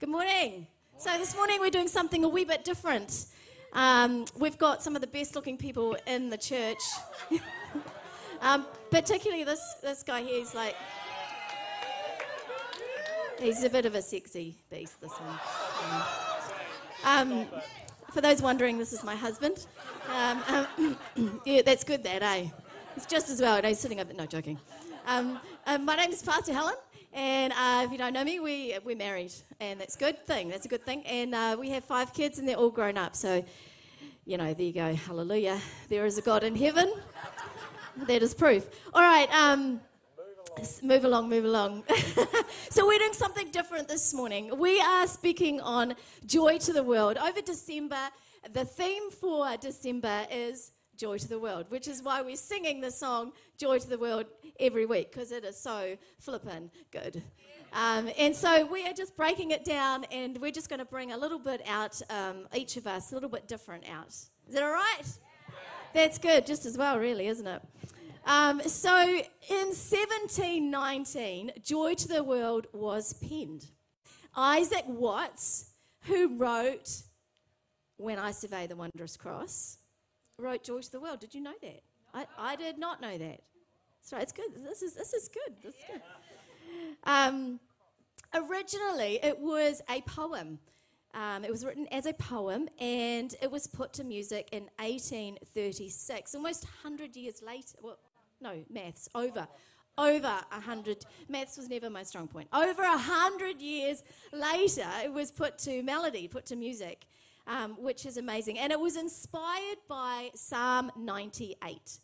Good morning. So this morning we're doing something a wee bit different. We've got some of the best looking people in the church. Particularly this guy here, he's a bit of a sexy beast, this one. For those wondering, this is my husband. Yeah, that's good that, eh? It's just as well, he's sitting over there, no, joking. My name is Pastor Helen. And if you don't know me, we're married, and that's a good thing. And we have 5 kids, and they're all grown up. So, you know, there you go. Hallelujah. There is a God in heaven. That is proof. All right. Move along. So we're doing something different this morning. We are speaking on joy to the world. Over December, the theme for December is joy to the world, which is why we're singing the song Joy to the World every week, because it is so flippin' good. And so we are just breaking it down, and we're just going to bring a little bit out, each of us, a little bit different out. Is that all right? Yeah. That's good, just as well, really, isn't it? So in 1719, Joy to the World was penned. Isaac Watts, who wrote When I Survey the Wondrous Cross, wrote Joy to the World. Did you know that? No. I did not know that. That's right. It's good. This is good. This is good. Originally, it was a poem. It was written as a poem, and it was put to music in 1836. Almost 100 years later. Well, no, maths. Over 100. Maths was never my strong point. Over 100 years later, it was put to melody, put to music. Which is amazing. And it was inspired by Psalm 98.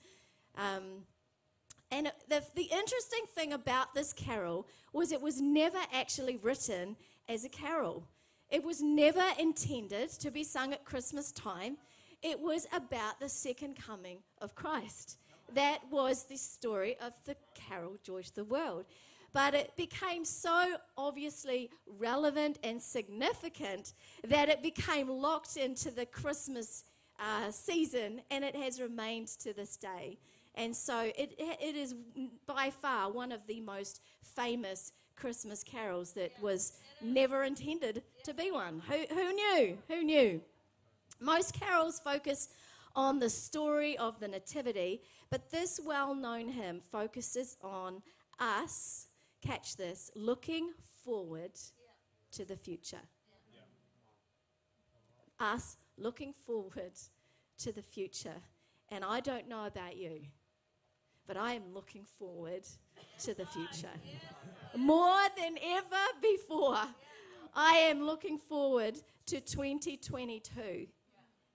And the interesting thing about this carol was it was never actually written as a carol. It was never intended to be sung at Christmas time. It was about the second coming of Christ. That was the story of the carol, Joy to the World. But it became so obviously relevant and significant that it became locked into the Christmas season, and it has remained to this day. And so it is by far one of the most famous Christmas carols that was never intended to be one. Who knew? Most carols focus on the story of the Nativity, but this well-known hymn focuses on us, catch this, looking forward to the future. Us looking forward to the future. And I don't know about you, but I am looking forward to the future. More than ever before, I am looking forward to 2022.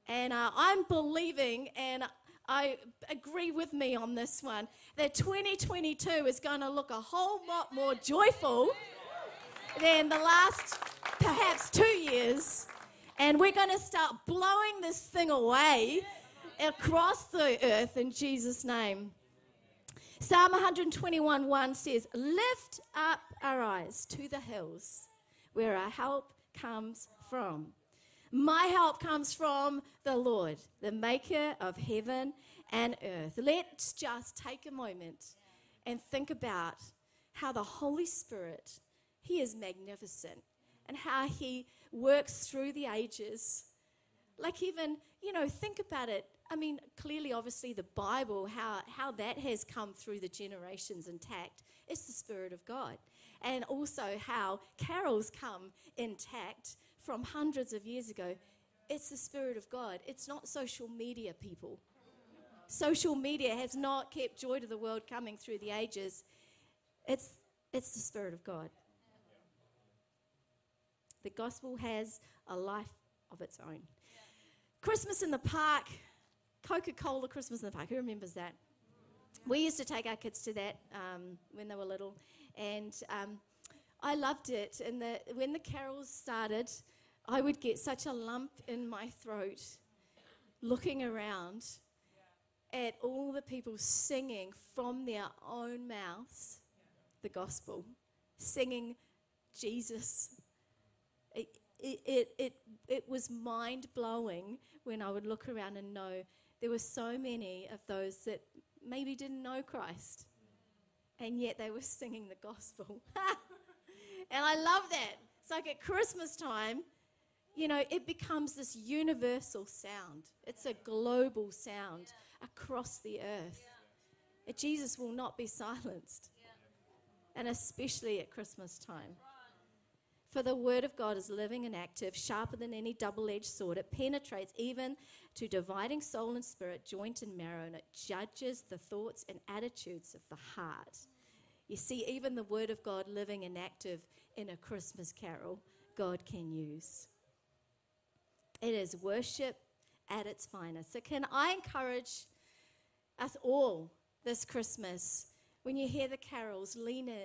And I'm believing, and I agree with me on this one, that 2022 is going to look a whole lot more joyful than the last perhaps 2 years. And we're going to start blowing this thing away across the earth in Jesus' name. Psalm 121:1 says, lift up our eyes to the hills where our help comes from. My help comes from the Lord, the maker of heaven and earth. Let's just take a moment and think about how the Holy Spirit, he is magnificent, and how he works through the ages. Like even, you know, think about it. I mean, clearly, obviously, the Bible, how that has come through the generations intact. It's the Spirit of God. And also how carols come intact from hundreds of years ago. It's the Spirit of God. It's not social media, people. Social media has not kept Joy to the World coming through the ages. It's the Spirit of God. The gospel has a life of its own. Christmas in the Park, Coca-Cola Christmas in the Park. Who remembers that? We used to take our kids to that when they were little, and I loved it. And when the carols started, I would get such a lump in my throat looking around at all the people singing from their own mouths the gospel, singing Jesus. It was mind-blowing when I would look around and know there were so many of those that maybe didn't know Christ, and yet they were singing the gospel. And I love that. It's like at Christmas time, you know, it becomes this universal sound. It's a global sound across the earth. Yeah. Jesus will not be silenced, and especially at Christmas time. For the word of God is living and active, sharper than any double-edged sword. It penetrates even to dividing soul and spirit, joint and marrow, and it judges the thoughts and attitudes of the heart. You see, even the word of God living and active in a Christmas carol, God can use. It is worship at its finest. So can I encourage us all this Christmas, when you hear the carols, lean in.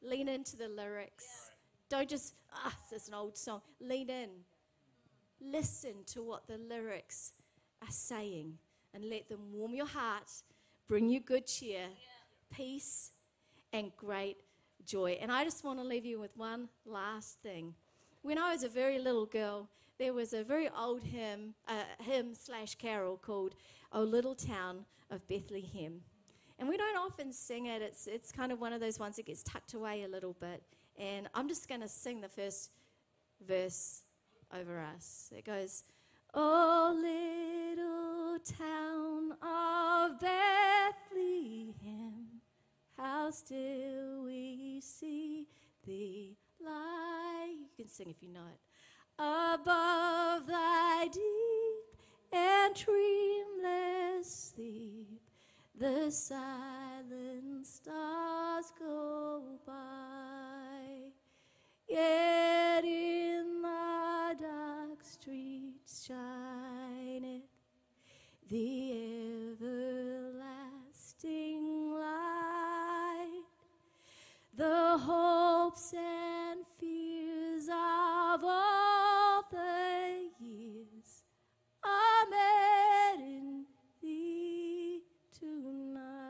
Yeah. Lean into the lyrics. Yeah. Don't just, it's an old song. Lean in. Listen to what the lyrics are saying and let them warm your heart, bring you good cheer, peace, and great joy. And I just want to leave you with one last thing. When I was a very little girl, there was a very old hymn/carol called O Little Town of Bethlehem. And we don't often sing it. It's kind of one of those ones that gets tucked away a little bit. And I'm just going to sing the first verse over us. It goes, O little town of Bethlehem, how still we see thee lie. You can sing if you know it. Above thy deep and dreamless sleep, the silent stars go by, yet in the dark streets shineth the everlasting light. The hopes and fears of all the years are met in thee tonight.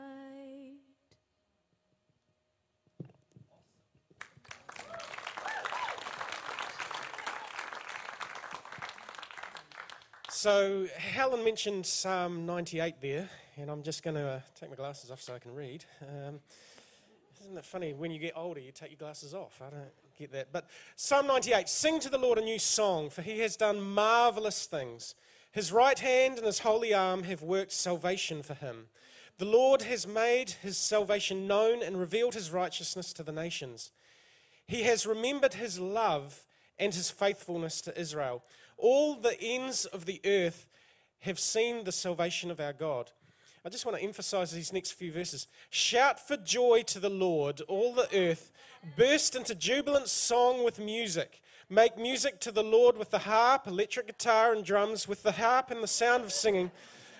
So Helen mentioned Psalm 98 there, and I'm just going to take my glasses off so I can read. Isn't it funny, when you get older, you take your glasses off? I don't get that. But Psalm 98, sing to the Lord a new song, for he has done marvelous things. His right hand and his holy arm have worked salvation for him. The Lord has made his salvation known and revealed his righteousness to the nations. He has remembered his love and his faithfulness to Israel. All the ends of the earth have seen the salvation of our God. I just want to emphasize these next few verses. Shout for joy to the Lord, all the earth. Burst into jubilant song with music. Make music to the Lord with the harp, electric guitar and drums, with the harp and the sound of singing,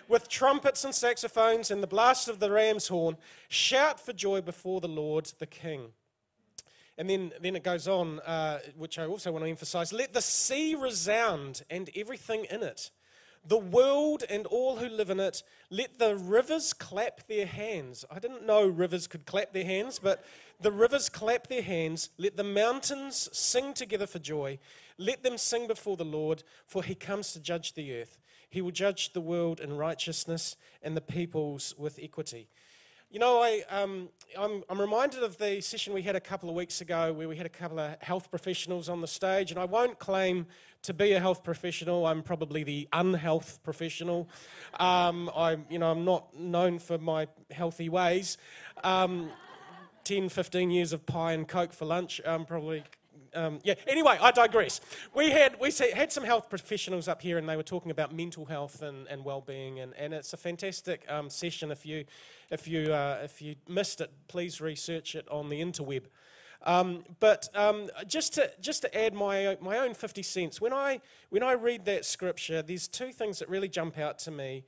with trumpets and saxophones and the blast of the ram's horn. Shout for joy before the Lord the King. And then it goes on, which I also want to emphasize. Let the sea resound and everything in it, the world and all who live in it. Let the rivers clap their hands. I didn't know rivers could clap their hands, but the rivers clap their hands. Let the mountains sing together for joy. Let them sing before the Lord, for he comes to judge the earth. He will judge the world in righteousness and the peoples with equity. You know, I'm reminded of the session we had a couple of weeks ago where we had a couple of health professionals on the stage, and I won't claim to be a health professional. I'm probably the unhealth professional. I'm not known for my healthy ways. 10, 15 years of pie and Coke for lunch, probably... Anyway, I digress. We had some health professionals up here, and they were talking about mental health and well-being, and it's a fantastic session. If you missed it, please research it on the interweb. Just to add my own 50 cents, when I read that scripture, there's two things that really jump out to me.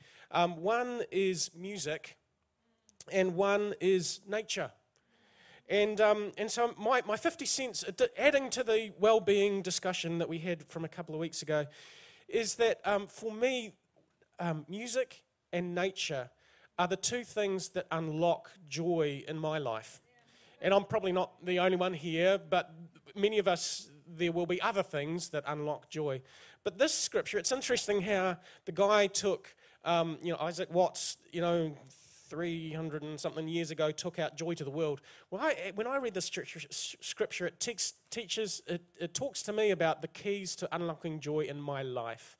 One is music, and one is nature. And so my 50 cents, adding to the well-being discussion that we had from a couple of weeks ago, is that for me, music and nature are the two things that unlock joy in my life. And I'm probably not the only one here, but many of us, there will be other things that unlock joy. But this scripture, it's interesting how the guy took, Isaac Watts, 300 and something years ago took out Joy to the World. Well, when I read this scripture, it talks to me about the keys to unlocking joy in my life.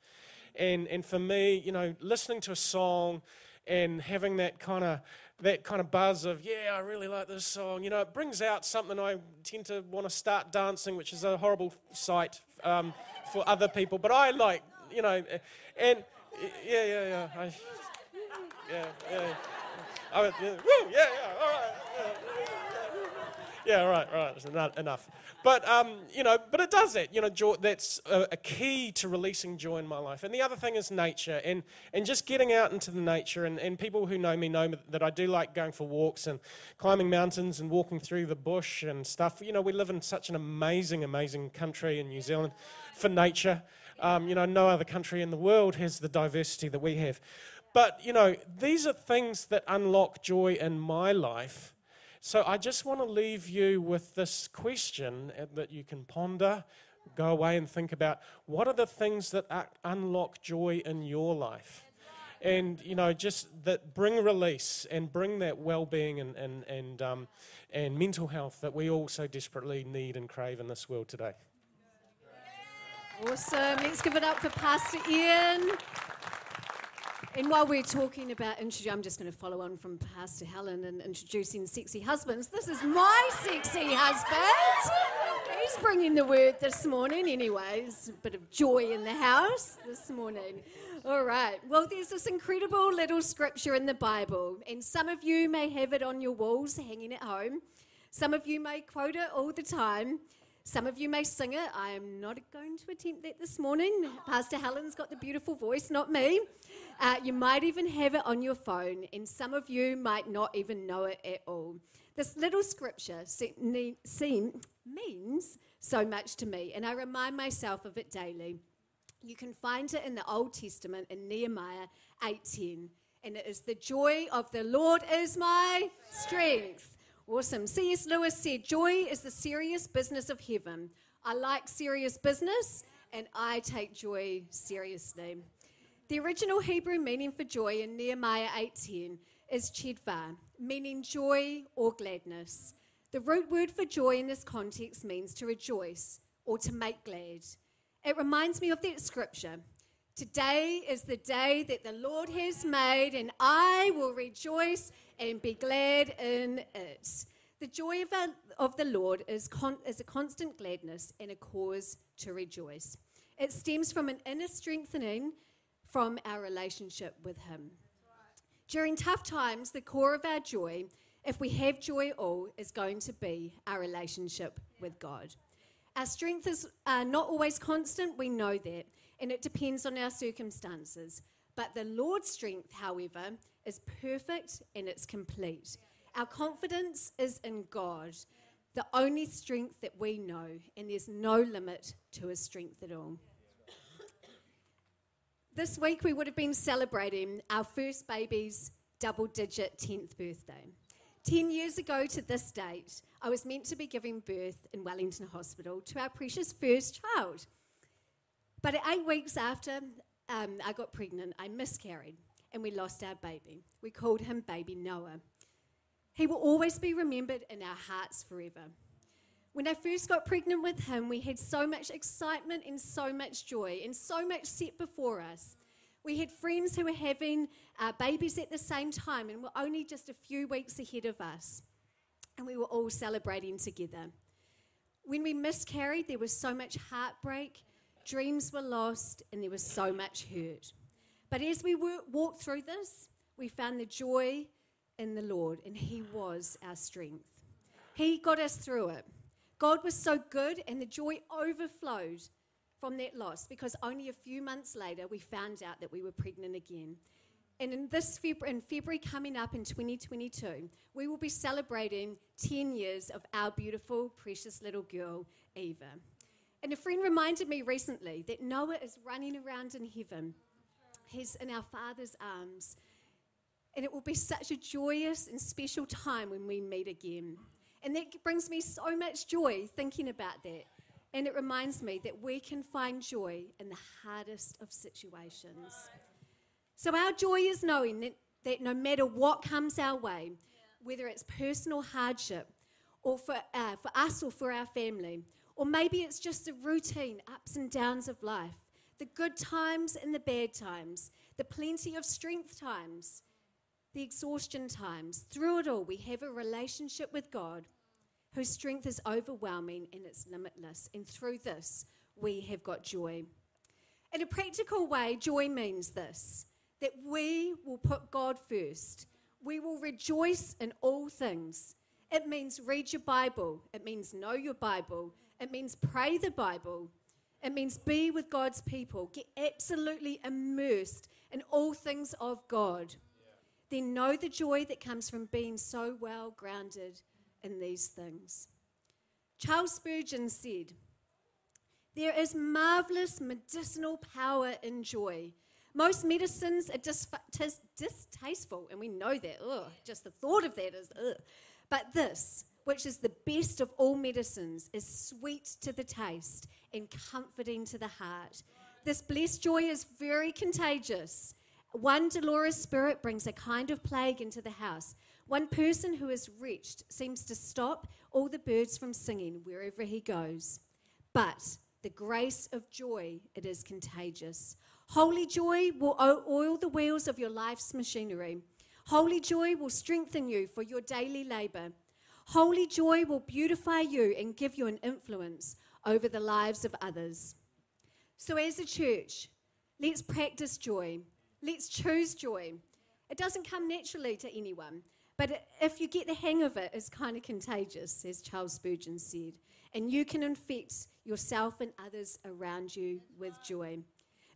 And for me, you know, listening to a song and having that kind of buzz of, yeah, I really like this song. You know, it brings out something. I tend to want to start dancing, which is a horrible sight for other people. But I like, you know, and yeah. Enough. But, you know, but it does that. You know, joy, that's a key to releasing joy in my life. And the other thing is nature and just getting out into the nature. And people who know me know that I do like going for walks and climbing mountains and walking through the bush and stuff. You know, we live in such an amazing, amazing country in New Zealand for nature. You know, no other country in the world has the diversity that we have. But, you know, these are things that unlock joy in my life. So I just want to leave you with this question that you can ponder, go away and think about. What are the things that unlock joy in your life? And, you know, just that bring release and bring that well-being and mental health that we all so desperately need and crave in this world today. Awesome. Let's give it up for Pastor Ian. And while we're talking about, I'm just going to follow on from Pastor Helen and introducing sexy husbands. This is my sexy husband. He's bringing the word this morning anyways. A bit of joy in the house this morning. All right. Well, there's this incredible little scripture in the Bible. And some of you may have it on your walls hanging at home. Some of you may quote it all the time. Some of you may sing it. I am not going to attempt that this morning. Pastor Helen's got the beautiful voice, not me. You might even have it on your phone, and some of you might not even know it at all. This little scripture means so much to me, and I remind myself of it daily. You can find it in the Old Testament in Nehemiah 8:10, and it is, "The joy of the Lord is my strength." Awesome. C.S. Lewis said, "Joy is the serious business of heaven." I like serious business, and I take joy seriously. The original Hebrew meaning for joy in Nehemiah 8:10 is chedva, meaning joy or gladness. The root word for joy in this context means to rejoice or to make glad. It reminds me of that scripture. Today is the day that the Lord has made, and I will rejoice and be glad in it. The joy of the Lord is a constant gladness and a cause to rejoice. It stems from an inner strengthening from our relationship with Him. During tough times, the core of our joy, if we have joy at all, is going to be our relationship with God. Our strength is not always constant, we know that, and it depends on our circumstances. But the Lord's strength, however, is perfect and it's complete. Our confidence is in God, the only strength that we know, and there's no limit to His strength at all. This week we would have been celebrating our first baby's double-digit 10th birthday. 10 years ago to this date, I was meant to be giving birth in Wellington Hospital to our precious first child. But 8 weeks after I got pregnant, I miscarried, and we lost our baby. We called him Baby Noah. He will always be remembered in our hearts forever. When I first got pregnant with him, we had so much excitement and so much joy and so much set before us. We had friends who were having babies at the same time and were only just a few weeks ahead of us, and we were all celebrating together. When we miscarried, there was so much heartbreak, dreams were lost, and there was so much hurt. But as we walked through this, we found the joy in the Lord, and He was our strength. He got us through it. God was so good, and the joy overflowed from that loss, because only a few months later, we found out that we were pregnant again. And in February coming up in 2022, we will be celebrating 10 years of our beautiful, precious little girl, Eva. And a friend reminded me recently that Noah is running around in heaven. He's in our Father's arms. And it will be such a joyous and special time when we meet again. And that brings me so much joy thinking about that. And it reminds me that we can find joy in the hardest of situations. So our joy is knowing that that no matter what comes our way, whether it's personal hardship or for us or for our family, or maybe it's just the routine ups and downs of life, the good times and the bad times, the plenty of strength times, the exhaustion times, through it all we have a relationship with God whose strength is overwhelming and it's limitless, and through this we have got joy. In a practical way, joy means this, that we will put God first. We will rejoice in all things. It means read your Bible. It means know your Bible. It means pray the Bible. It means be with God's people. Get absolutely immersed in all things of God. Yeah. Then know the joy that comes from being so well grounded in these things. Charles Spurgeon said, "There is marvellous medicinal power in joy. Most medicines are distasteful, and we know that. Ugh, just the thought of that is ugh. But this, which is the best of all medicines, is sweet to the taste and comforting to the heart. This blessed joy is very contagious. One dolorous spirit brings a kind of plague into the house. One person who is wretched seems to stop all the birds from singing wherever he goes. But the grace of joy, it is contagious. Holy joy will oil the wheels of your life's machinery. Holy joy will strengthen you for your daily labor. Holy joy will beautify you and give you an influence over the lives of others." So as a church, let's practice joy. Let's choose joy. It doesn't come naturally to anyone, but if you get the hang of it, it's kind of contagious, as Charles Spurgeon said, and you can infect yourself and others around you with joy.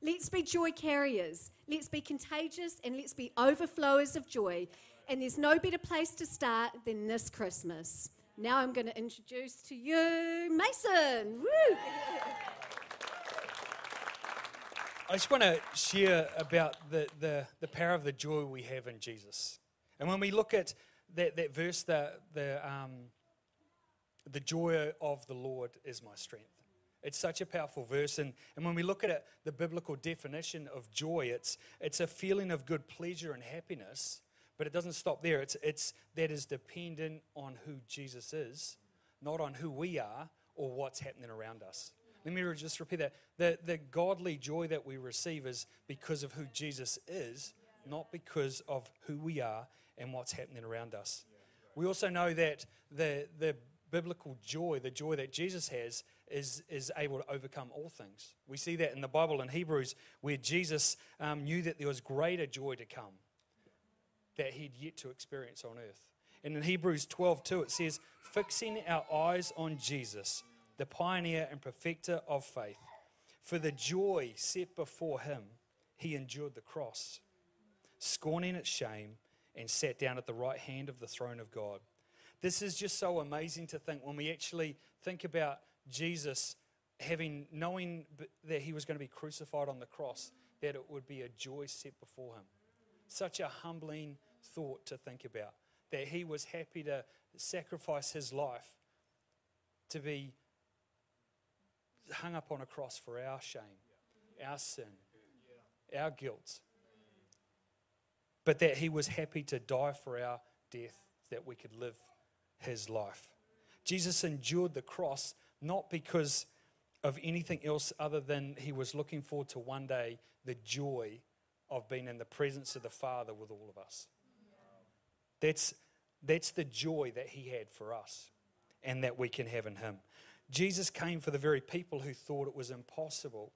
Let's be joy carriers. Let's be contagious, and let's be overflowers of joy. And there's no better place to start than this Christmas. Now I'm going to introduce to you Mason. Woo! I just want to share about the power of the joy we have in Jesus. And when we look at that verse, the joy of the Lord is my strength. It's such a powerful verse, and when we look at it, the biblical definition of joy, it's a feeling of good pleasure and happiness, but it doesn't stop there. It's that is dependent on who Jesus is, not on who we are or what's happening around us. Let me just repeat that. The godly joy that we receive is because of who Jesus is, not because of who we are and what's happening around us. We also know that the biblical joy, the joy that Jesus has, is able to overcome all things. We see that in the Bible in Hebrews, where Jesus knew that there was greater joy to come that he'd yet to experience on earth. And in Hebrews 12:2, it says, "Fixing our eyes on Jesus, the pioneer and perfecter of faith. For the joy set before him, he endured the cross, scorning its shame, and sat down at the right hand of the throne of God." This is just so amazing to think when we actually think about Jesus knowing that he was going to be crucified on the cross, that it would be a joy set before him. Such a humbling thought to think about, that he was happy to sacrifice his life to be hung up on a cross for our shame, our sin, our guilt, but that he was happy to die for our death that we could live his life. Jesus endured the cross not because of anything else other than he was looking forward to one day the joy of being in the presence of the Father with all of us. That's the joy that he had for us and that we can have in him. Jesus came for the very people who thought it was impossible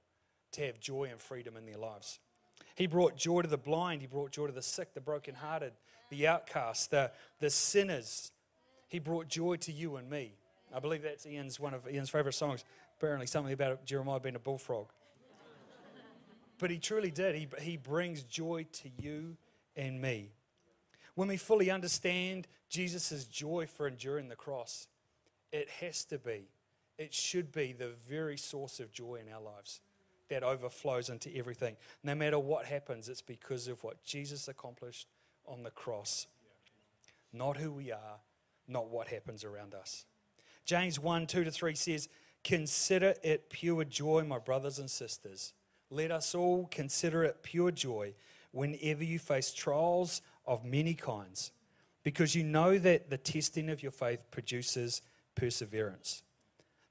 to have joy and freedom in their lives. He brought joy to the blind. He brought joy to the sick, the brokenhearted, the outcasts, the sinners. He brought joy to you and me. I believe that's one of Ian's favourite songs. Apparently something about Jeremiah being a bullfrog. But he truly did. He brings joy to you and me. When we fully understand Jesus' joy for enduring the cross, it should be the very source of joy in our lives that overflows into everything. No matter what happens, it's because of what Jesus accomplished on the cross. Not who we are, not what happens around us. James 1:2-3 says, "Consider it pure joy, my brothers and sisters. Let us all consider it pure joy whenever you face trials of many kinds, because you know that the testing of your faith produces perseverance.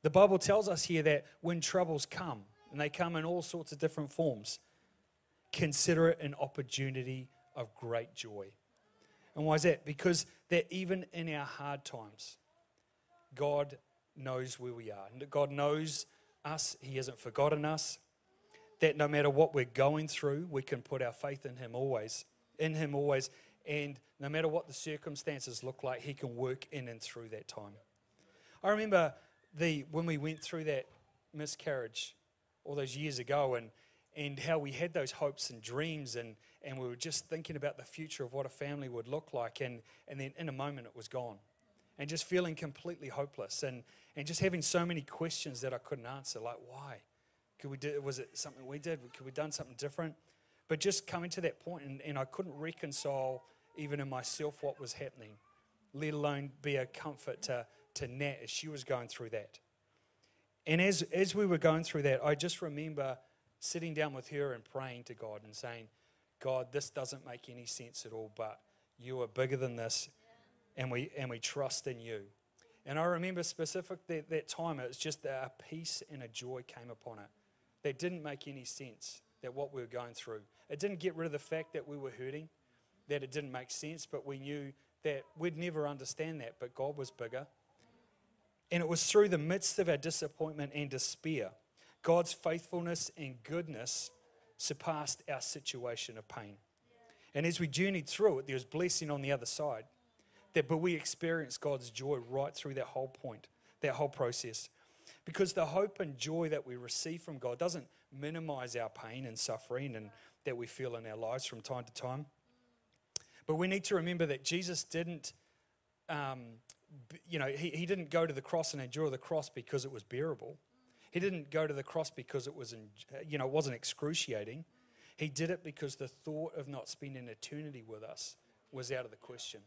The Bible tells us here that when troubles come, and they come in all sorts of different forms, consider it an opportunity of great joy. And why is that? Because that even in our hard times, God knows where we are. God knows us. He hasn't forgotten us. That no matter what we're going through, we can put our faith in Him always. And no matter what the circumstances look like, He can work in and through that time. I remember when we went through that miscarriage all those years ago, and how we had those hopes and dreams, and we were just thinking about the future of what a family would look like, and then in a moment it was gone. And just feeling completely hopeless, and just having so many questions that I couldn't answer, like why? Was it something we did? Could we have done something different? But just coming to that point, and I couldn't reconcile even in myself what was happening, let alone be a comfort to Nat as she was going through that. And as we were going through that, I just remember sitting down with her and praying to God and saying, God, this doesn't make any sense at all, but you are bigger than this, and we trust in you. And I remember specifically that time, it was just that a peace and a joy came upon it. That didn't make any sense, that what we were going through. It didn't get rid of the fact that we were hurting, that it didn't make sense, but we knew that we'd never understand that, but God was bigger. And it was through the midst of our disappointment and despair, God's faithfulness and goodness surpassed our situation of pain. And as we journeyed through it, there was blessing on the other side. But we experienced God's joy right through that whole point, that whole process. Because the hope and joy that we receive from God doesn't minimize our pain and suffering and that we feel in our lives from time to time. But we need to remember that Jesus didn't, he didn't go to the cross and endure the cross because it was bearable. He didn't go to the cross because it was, it wasn't excruciating. He did it because the thought of not spending eternity with us was out of the question.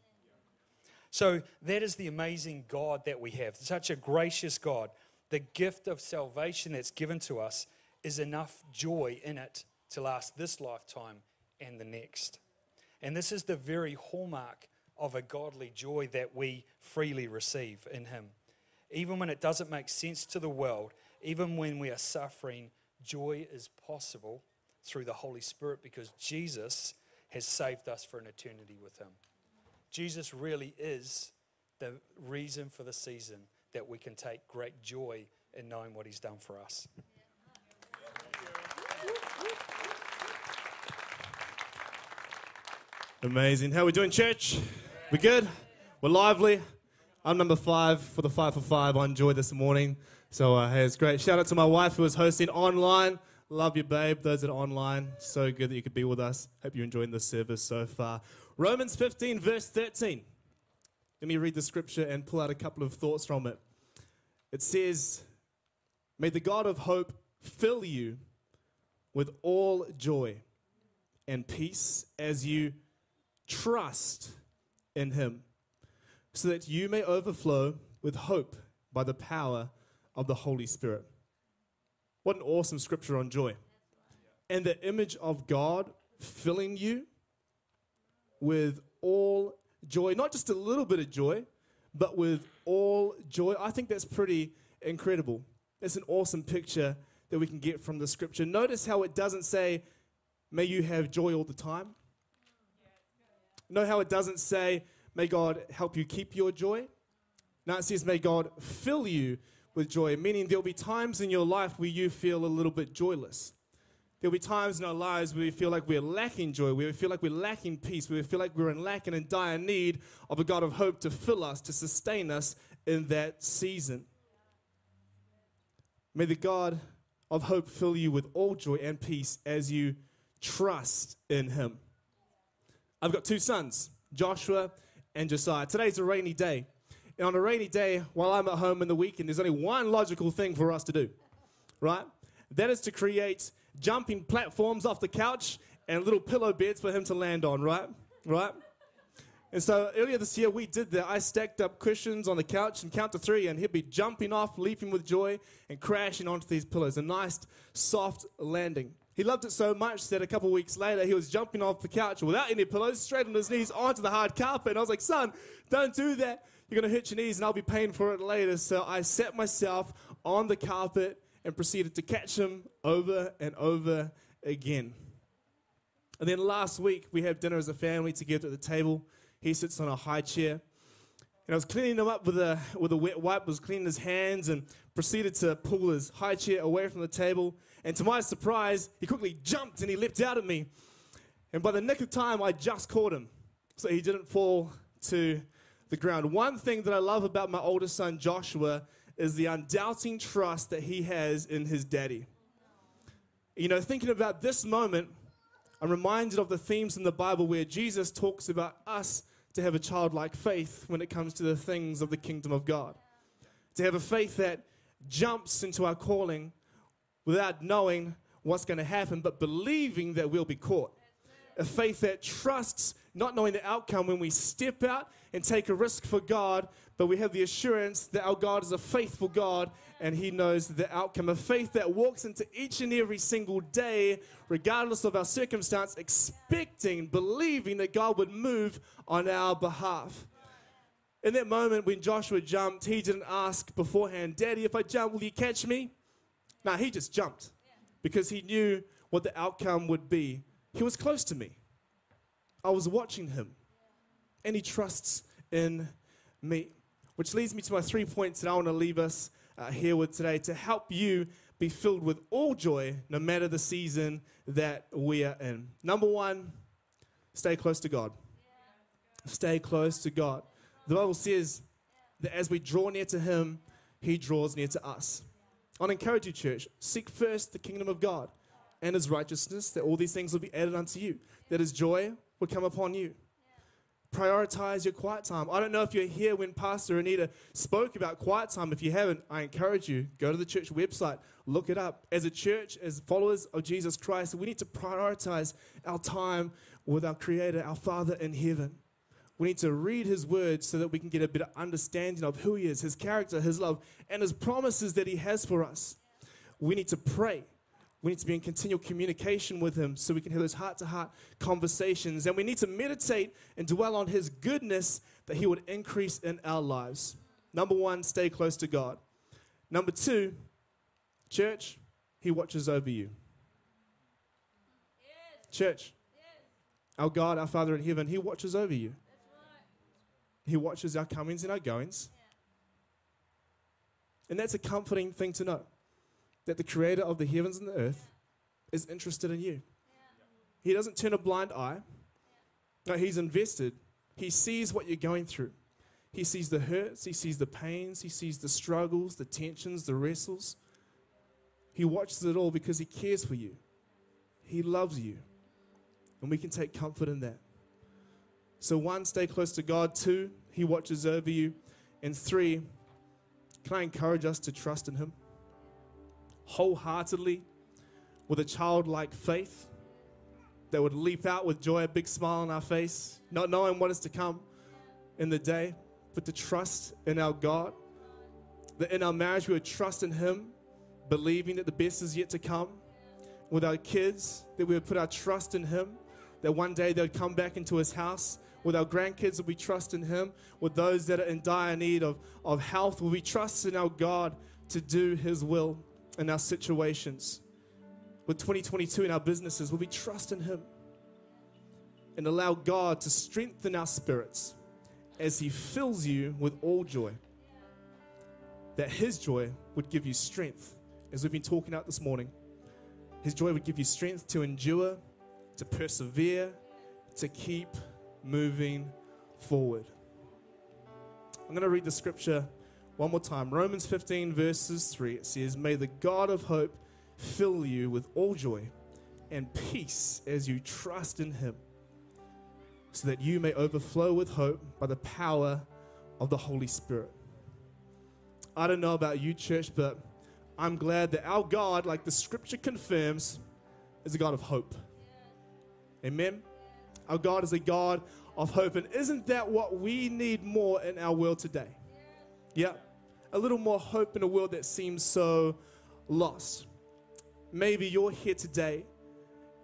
So that is the amazing God that we have, such a gracious God. The gift of salvation that's given to us is enough joy in it to last this lifetime and the next. And this is the very hallmark of a godly joy that we freely receive in Him. Even when it doesn't make sense to the world, even when we are suffering, joy is possible through the Holy Spirit because Jesus has saved us for an eternity with Him. Jesus really is the reason for the season that we can take great joy in knowing what He's done for us. Amazing. How are we doing, church? We're good? We're lively? I'm number 5 for the 5 for 5 on Joy this morning. So hey, it's great. Shout out to my wife who is hosting online. Love you, babe. Those that are online, so good that you could be with us. Hope you're enjoying the service so far. Romans 15, verse 13. Let me read the scripture and pull out a couple of thoughts from it. It says, may the God of hope fill you with all joy and peace as you trust in Him, so that you may overflow with hope by the power of the Holy Spirit. What an awesome scripture on joy. And the image of God filling you with all joy. Not just a little bit of joy, but with all joy. I think that's pretty incredible. It's an awesome picture that we can get from the scripture. Notice how it doesn't say, may you have joy all the time. Note how it doesn't say, may God help you keep your joy. No, it says, may God fill you with joy, meaning there'll be times in your life where you feel a little bit joyless. There'll be times in our lives where we feel like we're lacking joy, where we feel like we're lacking peace, where we feel like we're in lack and in dire need of a God of hope to fill us, to sustain us in that season. May the God of hope fill you with all joy and peace as you trust in Him. I've got 2 sons, Joshua and Josiah. Today's a rainy day. And on a rainy day, while I'm at home in the weekend, there's only one logical thing for us to do, right? That is to create jumping platforms off the couch and little pillow beds for him to land on, right? Right? And so earlier this year, we did that. I stacked up cushions on the couch and count to 3, and he'd be jumping off, leaping with joy, and crashing onto these pillows. A nice, soft landing. He loved it so much that a couple weeks later, he was jumping off the couch without any pillows, straight on his knees onto the hard carpet. And I was like, son, don't do that. You're going to hurt your knees and I'll be paying for it later. So I sat myself on the carpet and proceeded to catch him over and over again. And then last week, we had dinner as a family together at the table. He sits on a high chair. And I was cleaning him up with a wet wipe. I was cleaning his hands and proceeded to pull his high chair away from the table. And to my surprise, he quickly jumped and he leapt out at me. And by the nick of time, I just caught him, so he didn't fall to the ground. One thing that I love about my oldest son, Joshua, is the undoubting trust that he has in his daddy. You know, thinking about this moment, I'm reminded of the themes in the Bible where Jesus talks about us to have a childlike faith when it comes to the things of the kingdom of God. To have a faith that jumps into our calling without knowing what's going to happen, but believing that we'll be caught. A faith that trusts not knowing the outcome when we step out and take a risk for God, but we have the assurance that our God is a faithful God and he knows the outcome. A faith that walks into each and every single day, regardless of our circumstance, expecting, believing that God would move on our behalf. In that moment when Joshua jumped, he didn't ask beforehand, Daddy, if I jump, will you catch me? No, he just jumped because he knew what the outcome would be. He was close to me. I was watching him, and he trusts in me, which leads me to my 3 points that I want to leave us here with today to help you be filled with all joy, no matter the season that we are in. Number one, stay close to God. Stay close to God. The Bible says that as we draw near to him, he draws near to us. I want to encourage you, church, seek first the kingdom of God and his righteousness, that all these things will be added unto you, that his joy would come upon you. Prioritize your quiet time. I don't know if you're here when Pastor Anita spoke about quiet time. If you haven't, I encourage you, go to the church website, look it up. As a church, as followers of Jesus Christ, we need to prioritize our time with our Creator, our Father in heaven. We need to read his word so that we can get a better understanding of who he is, his character, his love, and his promises that he has for us. We need to pray. We need to be in continual communication with him so we can have those heart-to-heart conversations. And we need to meditate and dwell on his goodness that he would increase in our lives. Number one, stay close to God. Number two, church, he watches over you. Church, our God, our Father in heaven, he watches over you. He watches our comings and our goings. And that's a comforting thing to know, that the creator of the heavens and the earth is interested in you. He doesn't turn a blind eye. No, he's invested. He sees what you're going through. He sees the hurts. He sees the pains. He sees the struggles, the tensions, the wrestles. He watches it all because he cares for you. He loves you. And we can take comfort in that. So one, stay close to God. Two, he watches over you. And three, can I encourage us to trust in him? Wholeheartedly, with a childlike faith that would leap out with joy, a big smile on our face, not knowing what is to come in the day, but to trust in our God, that in our marriage we would trust in him, believing that the best is yet to come. With our kids, that we would put our trust in him, that one day they would come back into his house. With our grandkids, that we trust in him. With those that are in dire need of health, will we trust in our God to do his will in our situations. With 2022 in our businesses, will we trust in him and allow God to strengthen our spirits as he fills you with all joy, that his joy would give you strength, as we've been talking about this morning. His joy would give you strength to endure, to persevere, to keep moving forward. I'm going to read the scripture one more time. Romans 15, verses 3, it says, "May the God of hope fill you with all joy and peace as you trust in him, so that you may overflow with hope by the power of the Holy Spirit." I don't know about you, church, but I'm glad that our God, like the scripture confirms, is a God of hope. Amen? Our God is a God of hope. And isn't that what we need more in our world today? Yeah. A little more hope in a world that seems so lost. Maybe you're here today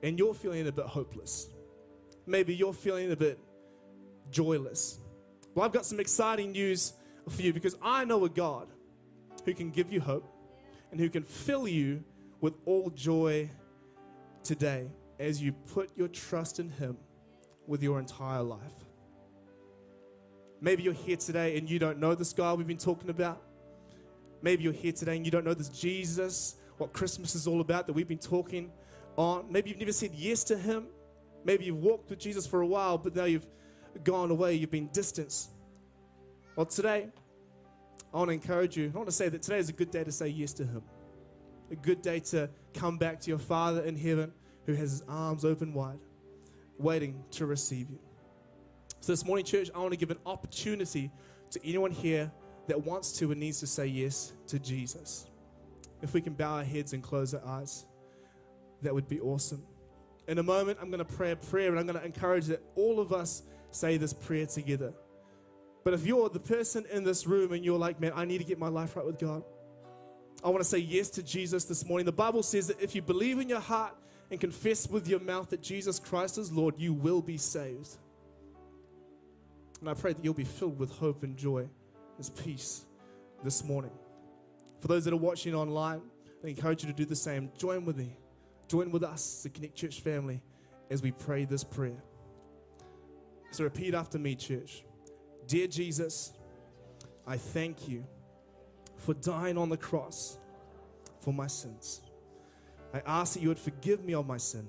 and you're feeling a bit hopeless. Maybe you're feeling a bit joyless. Well, I've got some exciting news for you, because I know a God who can give you hope and who can fill you with all joy today as you put your trust in Him with your entire life. Maybe you're here today and you don't know this God we've been talking about. Maybe you're here today and you don't know this Jesus, what Christmas is all about that we've been talking on. Maybe you've never said yes to Him. Maybe you've walked with Jesus for a while, but now you've gone away, you've been distanced. Well, today, I want to encourage you. I want to say that today is a good day to say yes to Him. A good day to come back to your Father in heaven who has His arms open wide, waiting to receive you. So this morning, church, I want to give an opportunity to anyone here that wants to and needs to say yes to Jesus. If we can bow our heads and close our eyes, that would be awesome. In a moment, I'm going to pray a prayer, and I'm going to encourage that all of us say this prayer together. But if you're the person in this room and you're like, man, I need to get my life right with God, I want to say yes to Jesus this morning. The Bible says that if you believe in your heart and confess with your mouth that Jesus Christ is Lord, you will be saved. And I pray that you'll be filled with hope and joy, this peace this morning. For those that are watching online, I encourage you to do the same. Join with me. Join with us, the Connect Church family, as we pray this prayer. So repeat after me, church. Dear Jesus, I thank you for dying on the cross for my sins. I ask that you would forgive me of my sin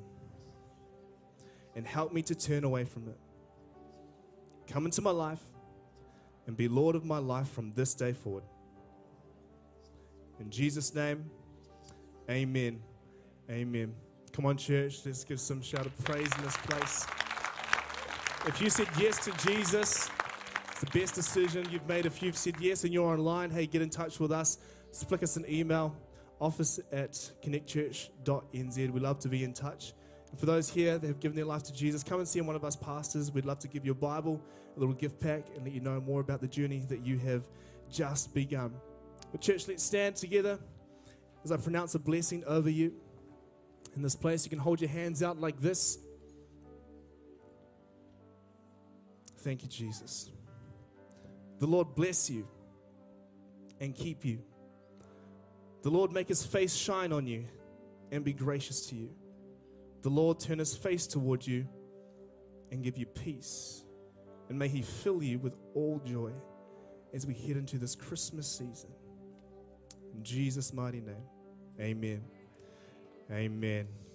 and help me to turn away from it. Come into my life and be Lord of my life from this day forward. In Jesus' name, amen. Amen. Come on, church, let's give some shout of praise in this place. If you said yes to Jesus, it's the best decision you've made. If you've said yes and you're online, hey, get in touch with us. Just flick us an email, office@connectchurch.nz. We'd love to be in touch. And for those here that have given their life to Jesus, come and see one of us pastors. We'd love to give you a Bible, a little gift pack, and let you know more about the journey that you have just begun. But church, let's stand together as I pronounce a blessing over you. In this place, you can hold your hands out like this. Thank you, Jesus. The Lord bless you and keep you. The Lord make His face shine on you and be gracious to you. The Lord turn His face toward you and give you peace. And may He fill you with all joy as we head into this Christmas season. In Jesus' mighty name, amen. Amen.